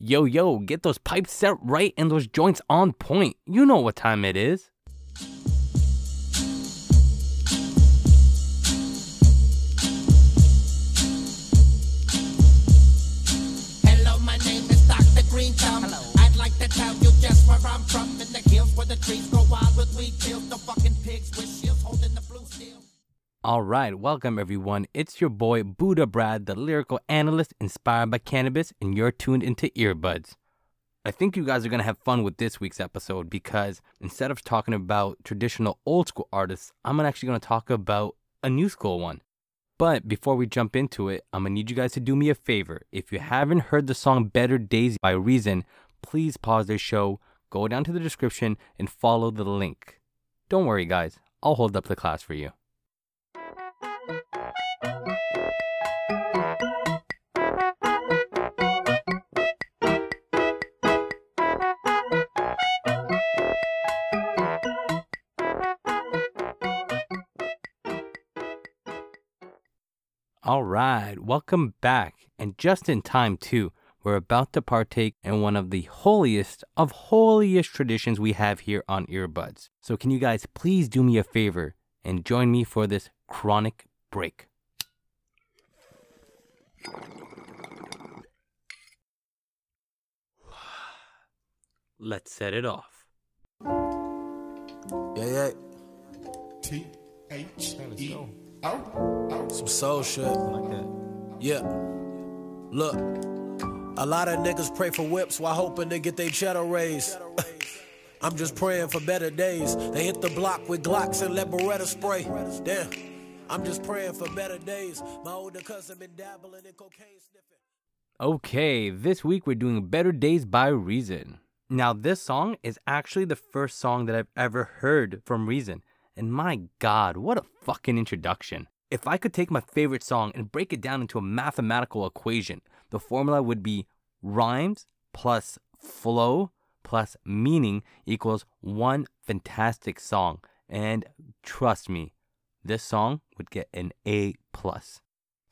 Yo, get those pipes set right and those joints on point. You know what time it is. Hello, my name is Dr. Green Thumb. Hello. I'd like to tell you just where I'm from. In the hills where the trees go wild with weed fields. The fucking pigs with shields holding the blue steel. All right, welcome everyone. It's your boy Buddha Brad, the lyrical analyst inspired by cannabis, and you're tuned into Earbuds. I think you guys are going to have fun with this week's episode because instead of talking about traditional old school artists, I'm actually going to talk about a new school one. But before we jump into it, I'm going to need you guys to do me a favor. If you haven't heard the song Better Days by Reason, please pause this show, go down to the description, and follow the link. Don't worry guys, I'll hold up the class for you. All right, welcome back, and just in time too, we're about to partake in one of the holiest of holiest traditions we have here on Earbuds. So can you guys please do me a favor and join me for this chronic break. Let's set it off. Yeah. T-H-E. Some soul shit like that. Yeah. Look, a lot of niggas pray for whips while hoping to get their cheddar raised. I'm just praying for better days. They hit the block with Glocks and let Beretta spray. Damn, I'm just praying for better days. My older cousin been dabbling in cocaine sniffing. Okay, this week we're doing Better Days by Reason. Now this song is actually the first song that I've ever heard from Reason. And my God, what a fucking introduction. If I could take my favorite song and break it down into a mathematical equation, the formula would be rhymes plus flow plus meaning equals one fantastic song. And trust me, this song would get an A+.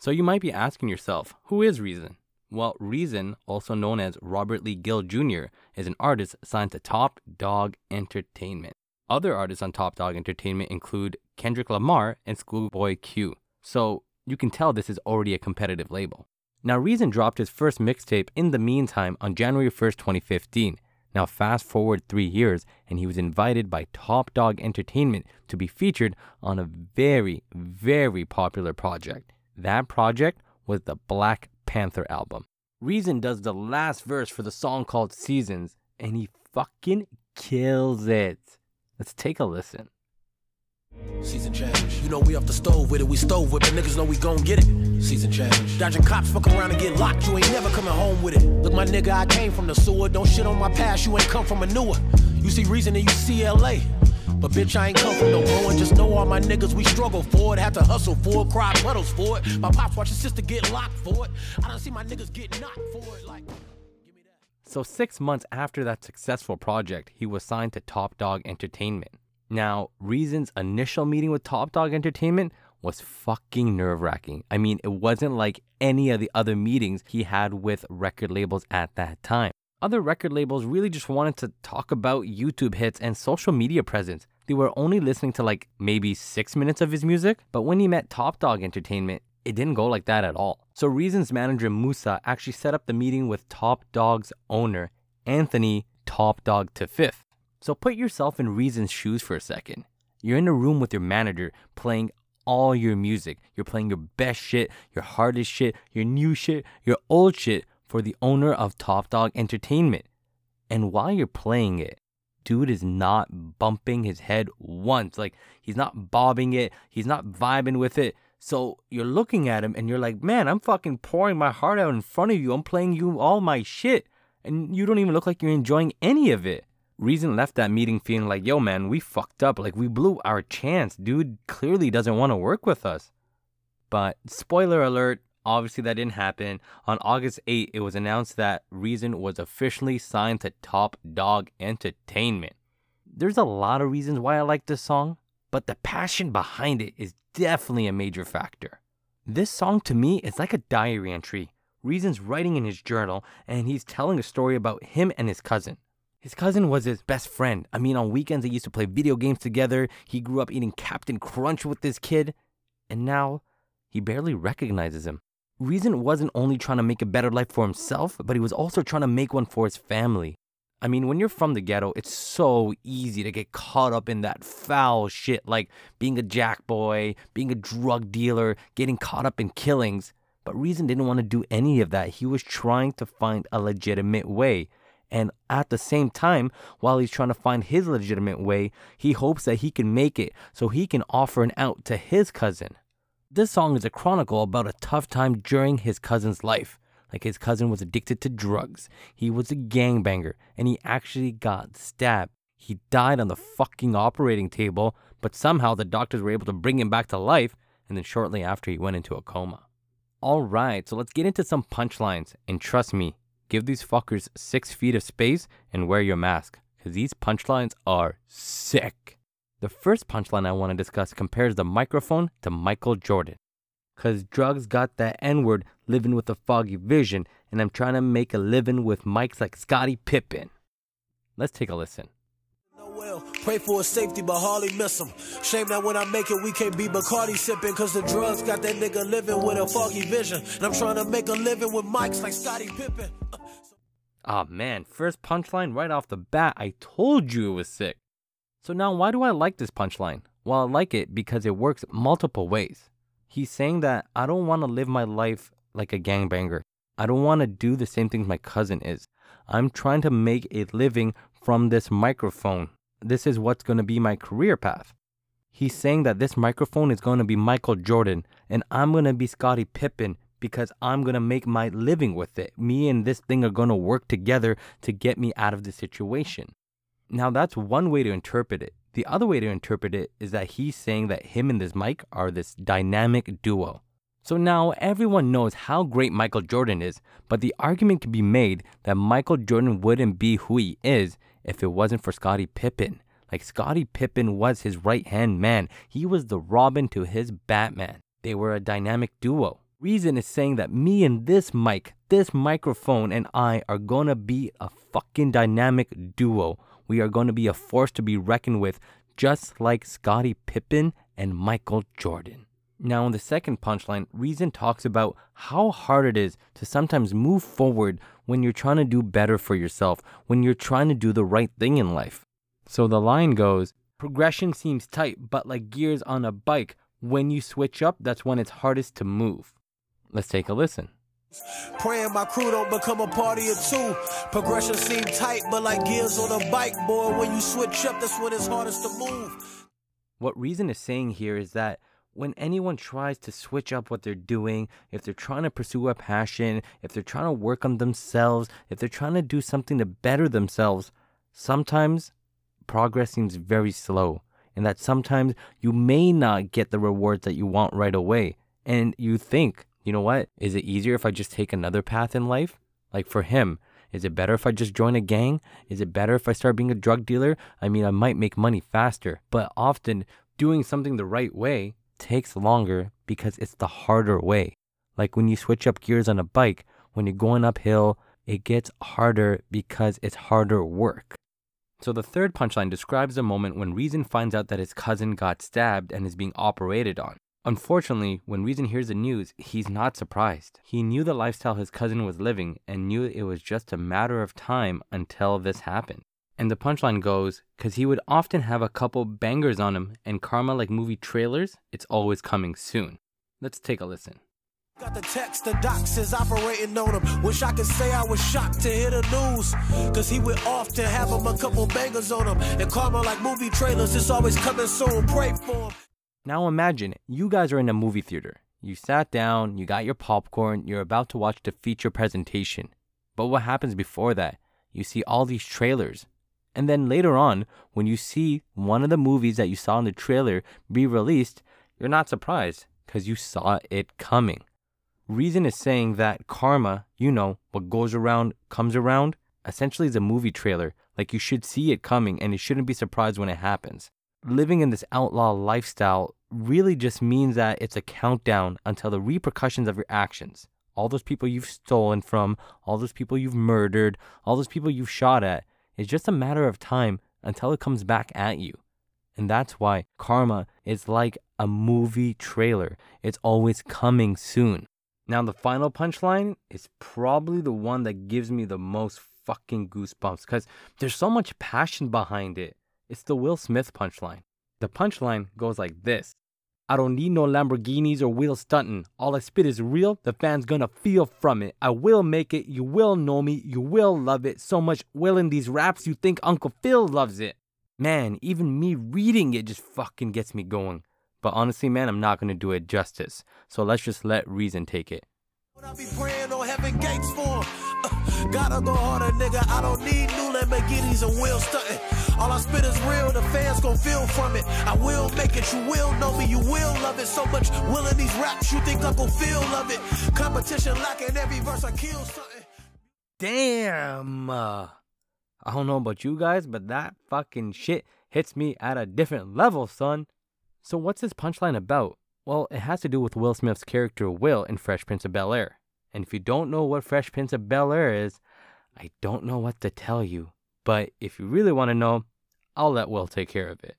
So you might be asking yourself, who is Reason? Well, Reason, also known as Robert Lee Gill Jr., is an artist signed to Top Dog Entertainment. Other artists on Top Dog Entertainment include Kendrick Lamar and Schoolboy Q, so you can tell this is already a competitive label. Now, Reason dropped his first mixtape In the Meantime on January 1st, 2015. Now, fast forward 3 years, and he was invited by Top Dog Entertainment to be featured on a very, very popular project. That project was the Black Panther album. Reason does the last verse for the song called Seasons, and he fucking kills it. Let's take a listen. Season change. You know we off the stove with it. We stove with it. Niggas know we gon' get it. Season change. Dodging cops, fuck around and get locked. You ain't never coming home with it. Look, my nigga, I came from the sewer. Don't shit on my past. You ain't come from a newer. You see Reason in UCLA. But bitch, I ain't come from no ruin. Just know all my niggas, we struggle for it. Had to hustle for it. Cry puddles for it. My pops watch his sister get locked for it. I don't see my niggas get knocked for it. Like... So 6 months after that successful project, he was signed to Top Dog Entertainment. Now, Reason's initial meeting with Top Dog Entertainment was fucking nerve-wracking. I mean, it wasn't like any of the other meetings he had with record labels at that time. Other record labels really just wanted to talk about YouTube hits and social media presence. They were only listening to like maybe 6 minutes of his music, but when he met Top Dog Entertainment, it didn't go like that at all. So Reason's manager Musa actually set up the meeting with Top Dog's owner, Anthony, Top Dog to fifth. So put yourself in Reason's shoes for a second. You're in a room with your manager playing all your music. You're playing your best shit, your hardest shit, your new shit, your old shit for the owner of Top Dog Entertainment. And while you're playing it, dude is not bumping his head once. Like, he's not bobbing it. He's not vibing with it. So you're looking at him and you're like, man, I'm fucking pouring my heart out in front of you. I'm playing you all my shit. And you don't even look like you're enjoying any of it. Reason left that meeting feeling like, yo, man, we fucked up. Like, we blew our chance. Dude clearly doesn't want to work with us. But spoiler alert, obviously that didn't happen. On August 8th, it was announced that Reason was officially signed to Top Dog Entertainment. There's a lot of reasons why I like this song, but the passion behind it is definitely a major factor. This song to me is like a diary entry. Reason's writing in his journal, and he's telling a story about him and his cousin. His cousin was his best friend. I mean, on weekends, they used to play video games together. He grew up eating Captain Crunch with this kid, and now he barely recognizes him. Reason wasn't only trying to make a better life for himself, but he was also trying to make one for his family. I mean, when you're from the ghetto, it's so easy to get caught up in that foul shit, like being a jackboy, being a drug dealer, getting caught up in killings. But Reason didn't want to do any of that. He was trying to find a legitimate way. And at the same time, while he's trying to find his legitimate way, he hopes that he can make it so he can offer an out to his cousin. This song is a chronicle about a tough time during his cousin's life. Like, his cousin was addicted to drugs, he was a gangbanger, and he actually got stabbed. He died on the fucking operating table, but somehow the doctors were able to bring him back to life, and then shortly after he went into a coma. Alright, so let's get into some punchlines, and trust me, give these fuckers 6 feet of space and wear your mask, because these punchlines are sick. The first punchline I want to discuss compares the microphone to Michael Jordan. Cause drugs got that N-word, living with a foggy vision, and I'm trying to make a living with mics like Scottie Pippen. Let's take a listen. Pray for his safety, but hardly miss him. Shame that when I make it, we can't be Bacardi sipping, cause the drugs got that nigga living with a foggy vision, and I'm trying to make a living with mics like Scottie Pippen. Ah, man, first punchline right off the bat, I told you it was sick. So now why do I like this punchline? Well, I like it because it works multiple ways. He's saying that I don't want to live my life like a gangbanger. I don't want to do the same things my cousin is. I'm trying to make a living from this microphone. This is what's going to be my career path. He's saying that this microphone is going to be Michael Jordan and I'm going to be Scottie Pippen because I'm going to make my living with it. Me and this thing are going to work together to get me out of the situation. Now that's one way to interpret it. The other way to interpret it is that he's saying that him and this mic are this dynamic duo. So now everyone knows how great Michael Jordan is, but the argument can be made that Michael Jordan wouldn't be who he is if it wasn't for Scottie Pippen. Like, Scottie Pippen was his right-hand man. He was the Robin to his Batman. They were a dynamic duo. Reason is saying that me and this mic, this microphone and I are gonna be a fucking dynamic duo. We are going to be a force to be reckoned with, just like Scottie Pippen and Michael Jordan. Now in the second punchline, Reason talks about how hard it is to sometimes move forward when you're trying to do better for yourself, when you're trying to do the right thing in life. So the line goes, progression seems tight, but like gears on a bike, when you switch up, that's when it's hardest to move. Let's take a listen. Praying my crew don't become a party of two. Progression seemed tight, but like gears on a bike, boy, when you switch up, that's when it's hardest to move. What Reason is saying here is that when anyone tries to switch up what they're doing, if they're trying to pursue a passion, if they're trying to work on themselves, if they're trying to do something to better themselves, sometimes progress seems very slow, and that sometimes you may not get the rewards that you want right away, and you think, you know what, is it easier if I just take another path in life? Like for him, is it better if I just join a gang? Is it better if I start being a drug dealer? I mean, I might make money faster, but often doing something the right way takes longer because it's the harder way. Like when you switch up gears on a bike, when you're going uphill, it gets harder because it's harder work. So the third punchline describes a moment when Reason finds out that his cousin got stabbed and is being operated on. Unfortunately, when Reason hears the news, he's not surprised. He knew the lifestyle his cousin was living and knew it was just a matter of time until this happened. And the punchline goes, cause he would often have a couple bangers on him and karma like movie trailers, it's always coming soon. Let's take a listen. Got the text, the doc says operating on him. Wish I could say I was shocked to hear the news, cause he would often have him a couple bangers on him and karma like movie trailers, it's always coming soon, pray for him. Now imagine, you guys are in a movie theater. You sat down, you got your popcorn, you're about to watch the feature presentation. But what happens before that? You see all these trailers. And then later on, when you see one of the movies that you saw in the trailer be released, you're not surprised because you saw it coming. Reason is saying that karma, you know, what goes around comes around, essentially is a movie trailer. Like, you should see it coming and you shouldn't be surprised when it happens. Living in this outlaw lifestyle really just means that it's a countdown until the repercussions of your actions all those people you've stolen from, all those people you've murdered, all those people you've shot at. It's just a matter of time until it comes back at you. And that's why karma is like a movie trailer. It's always coming soon. Now, the final punchline is probably the one that gives me the most fucking goosebumps because there's so much passion behind it. It's the Will Smith punchline. The punchline goes like this. I don't need no Lamborghinis or wheel stunting. All I spit is real. The fans gonna feel from it. I will make it. You will know me. You will love it. So much will in these raps. You think Uncle Phil loves it. Man, even me reading it just fucking gets me going. But honestly, man, I'm not gonna do it justice. So let's just let Reason take it. What I be praying on heaven gates for. Gotta go harder, nigga. I don't need new Lamborghinis and wheel stunting. All I spit is real. The fans gon' feel from it. I will make it. You will know me. You will love it. So much will in these raps. You think Uncle Phil love it. Competition lacking every verse. I kill something. Damn. I don't know about you guys, but that fucking shit hits me at a different level, son. So what's this punchline about? Well, it has to do with Will Smith's character Will in Fresh Prince of Bel Air. And if you don't know what Fresh Prince of Bel Air is, I don't know what to tell you. But if you really want to know, I'll let Will take care of it.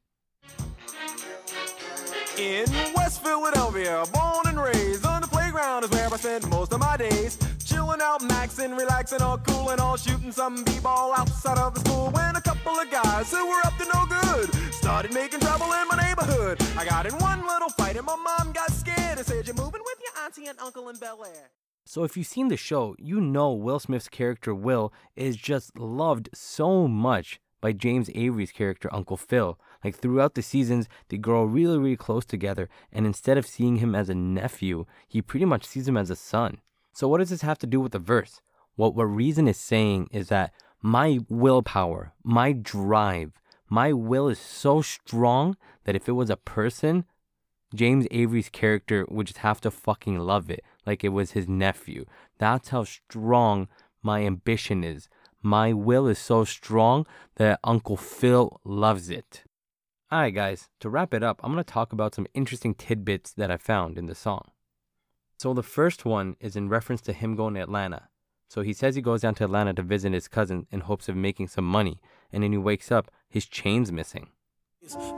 In West Philadelphia, born and raised, on the playground is where I spend most of my days. Chilling out, maxing, relaxing, all cool and all shooting some b-ball outside of the school. When a couple of guys who were up to no good started making trouble in my neighborhood. I got in one little fight and my mom got scared and said, "You're moving with your auntie and uncle in Bel Air." So if you've seen the show, you know Will Smith's character Will is just loved so much by James Avery's character Uncle Phil. Like throughout the seasons, they grow really, really close together. And instead of seeing him as a nephew, he pretty much sees him as a son. So what does this have to do with the verse? Well, what Reason is saying is that my willpower, my drive, my will is so strong that if it was a person, James Avery's character would just have to fucking love it. Like it was his nephew. That's how strong my ambition is. My will is so strong that Uncle Phil loves it. Alright guys, to wrap it up, I'm going to talk about some interesting tidbits that I found in the song. So the first one is in reference to him going to Atlanta. So he says he goes down to Atlanta to visit his cousin in hopes of making some money. And then he wakes up, his chain's missing.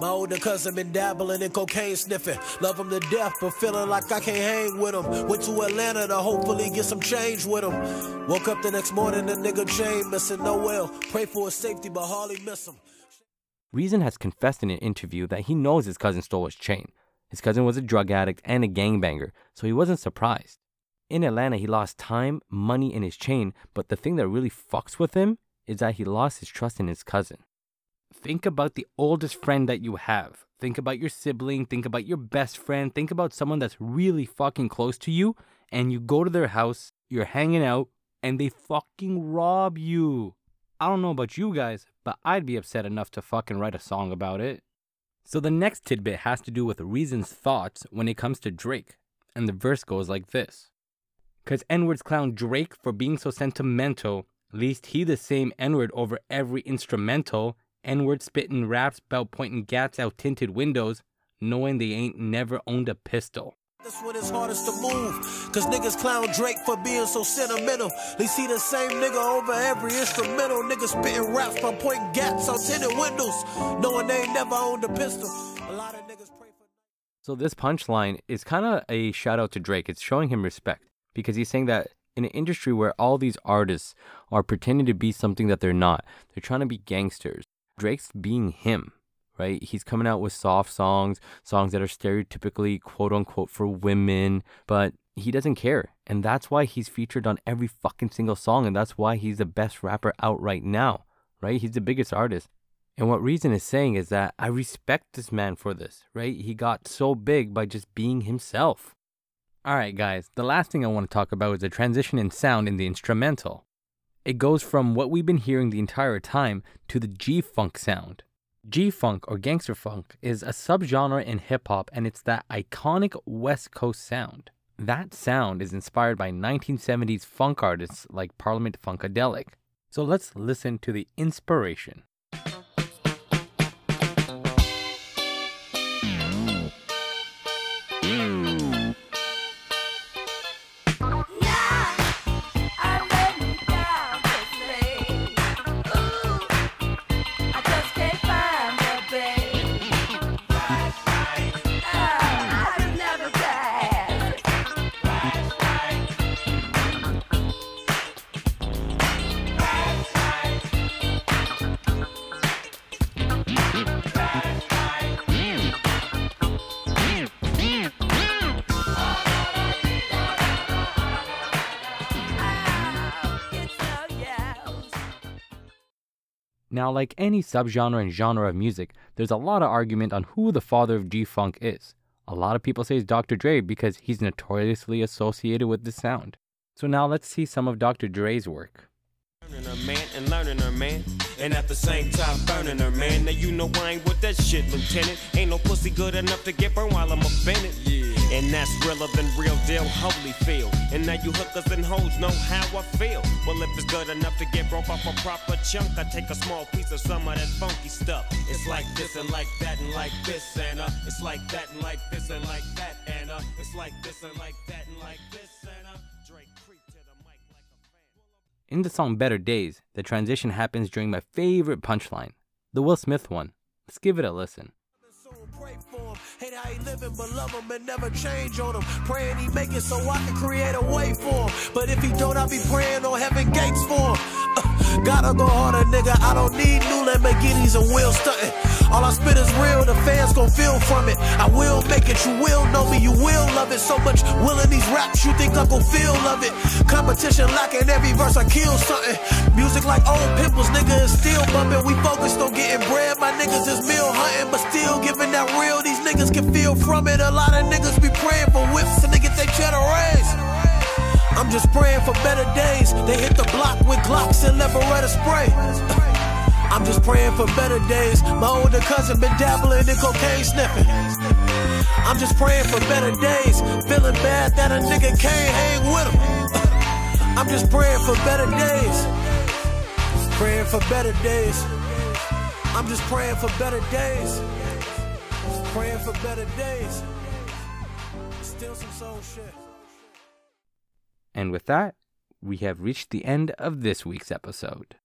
My older cousin been dabbling in cocaine sniffing. Love him to death, but feeling like I can't hang with him. Went to Atlanta to hopefully get some change with him. Woke up the next morning, the nigga chain missing. No will. Pray for his safety, but hardly miss him. Reason has confessed in an interview that he knows his cousin stole his chain. His cousin was a drug addict and a gangbanger, so he wasn't surprised. In Atlanta, he lost time, money, and his chain, but the thing that really fucks with him is that he lost his trust in his cousin. Think about the oldest friend that you have. Think about your sibling. Think about your best friend. Think about someone that's really fucking close to you. And you go to their house, you're hanging out, and they fucking rob you. I don't know about you guys, but I'd be upset enough to fucking write a song about it. So the next tidbit has to do with Reason's thoughts when it comes to Drake. And the verse goes like this. Cause N-words clown Drake for being so sentimental. Least he the same N-word over every instrumental. N-word spittin' raps, belt pointin' gats out tinted windows, knowing they ain't never owned a pistol. This one is hardest to move, cause niggas clown Drake for being so sentimental. They see the same nigga over every instrumental. Niggas spittin' raps, belt pointin' gats out tinted windows, knowing they ain't never owned a pistol. A lot of niggas pray for... So this punchline is kind of a shout out to Drake. It's showing him respect, because he's saying that in an industry where all these artists are pretending to be something that they're not, they're trying to be gangsters. Drake's being him, right? He's coming out with soft songs, songs that are stereotypically quote-unquote for women, but he doesn't care. And that's why he's featured on every fucking single song, and that's why he's the best rapper out right now, right? He's the biggest artist. And what Reason is saying is that I respect this man for this, right? He got so big by just being himself. All right, guys, the last thing I want to talk about is the transition in sound in the instrumental. It goes from what we've been hearing the entire time to the G-Funk sound. G-Funk, or gangster funk, is a subgenre in hip-hop, and it's that iconic West Coast sound. That sound is inspired by 1970s funk artists like Parliament Funkadelic. So let's listen to the inspiration. Now, like any subgenre and genre of music, there's a lot of argument on who the father of G-Funk is. A lot of people say it's Dr. Dre because he's notoriously associated with the sound. So now let's see some of Dr. Dre's work. Learning her, man, and learning her, man, and at the same time burning her, man. Now you know I ain't with that shit, Lieutenant. Ain't no pussy good enough to get burned while I'm offended. Yeah. And that's realer than real deal, holy feel. And now you hookers and hoes know how I feel. Well, if it's good enough to get broke off a proper chunk, I take a small piece of some of that funky stuff. It's like this and like that and like this, Anna. It's like that and like this and like that, Anna. It's like this and like that and like this, Anna. Drake creep to the mic like a fan. In the song Better Days, the transition happens during my favorite punchline, the Will Smith one. Let's give it a listen. Hate how he living, but love him and never change on him. Praying he make it so I can create a way for him. But if he don't, I'll be praying on heaven gates for him. Gotta go harder, nigga. I don't need new Lamborghinis and wheels stunting. All I spit is real, the fans gon' feel from it. I will make it, you will know me, you will love it. So much will in these raps, you think Uncle Phil love it. Competition lacking, every verse I kill something. Music like old pimples, nigga, is still bumping. We focused on getting bread, my niggas is meal hunting, but still giving that real. These niggas can feel from it. A lot of niggas be praying for whips and they get their cheddar raised. I'm just praying for better days. They hit the block with Glocks and Leveretta spray. I'm just praying for better days. My older cousin been dabbling in cocaine sniffing. I'm just praying for better days. Feeling bad that a nigga can't hang with him. I'm just praying for better days. Praying for better days. I'm just praying for better days. Praying for better days. Still some soul shit. And with that, we have reached the end of this week's episode.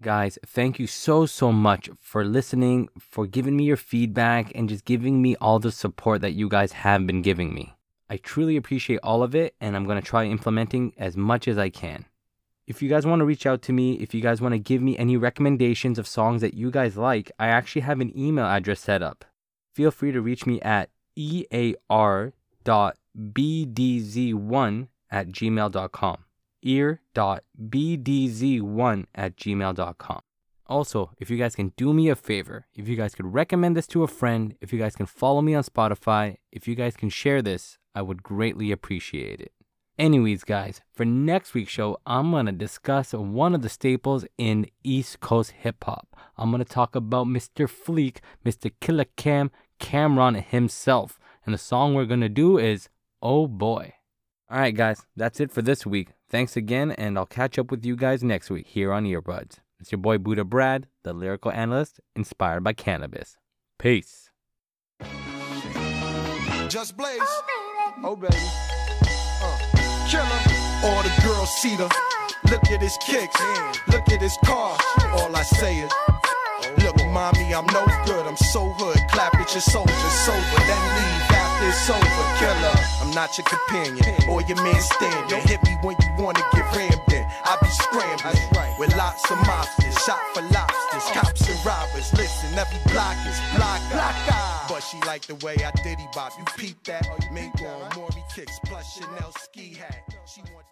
Guys, thank you so much for listening, for giving me your feedback, and just giving me all the support that you guys have been giving me. I truly appreciate all of it, and I'm going to try implementing as much as I can. If you guys want to reach out to me, if you guys want to give me any recommendations of songs that you guys like, I actually have an email address set up. Feel free to reach me at ear.bdz1@gmail.com. ear.bdz1@gmail.com. Also, if you guys can do me a favor, if you guys could recommend this to a friend, if you guys can follow me on Spotify, if you guys can share this, I would greatly appreciate it. Anyways, guys, for next week's show, I'm going to discuss one of the staples in East Coast hip-hop. I'm going to talk about Mr. Fleek, Mr. Killa Cam, Camron himself. And the song we're going to do is Oh Boy. All right, guys, that's it for this week. Thanks again, and I'll catch up with you guys next week here on Earbuds. It's your boy Buddha Brad, the lyrical analyst inspired by cannabis. Peace. Just blaze. Oh, baby. Killer. All the girls see her. Look at his kicks. Look at his car. All I say is, look, mommy, I'm no good. I'm so hood. Clap at your soldiers sober. Then leave after it's over. Killer, I'm not your companion or your man standing. Don't hit me when you want to get rammed in. I be scrambling with lots of mobsters. Shot for lobsters. Cops and robbers. Listen, every block is block. But she liked the way I diddy bop. You peep that? Mink on Maury kicks plus Chanel ski hat. She wanted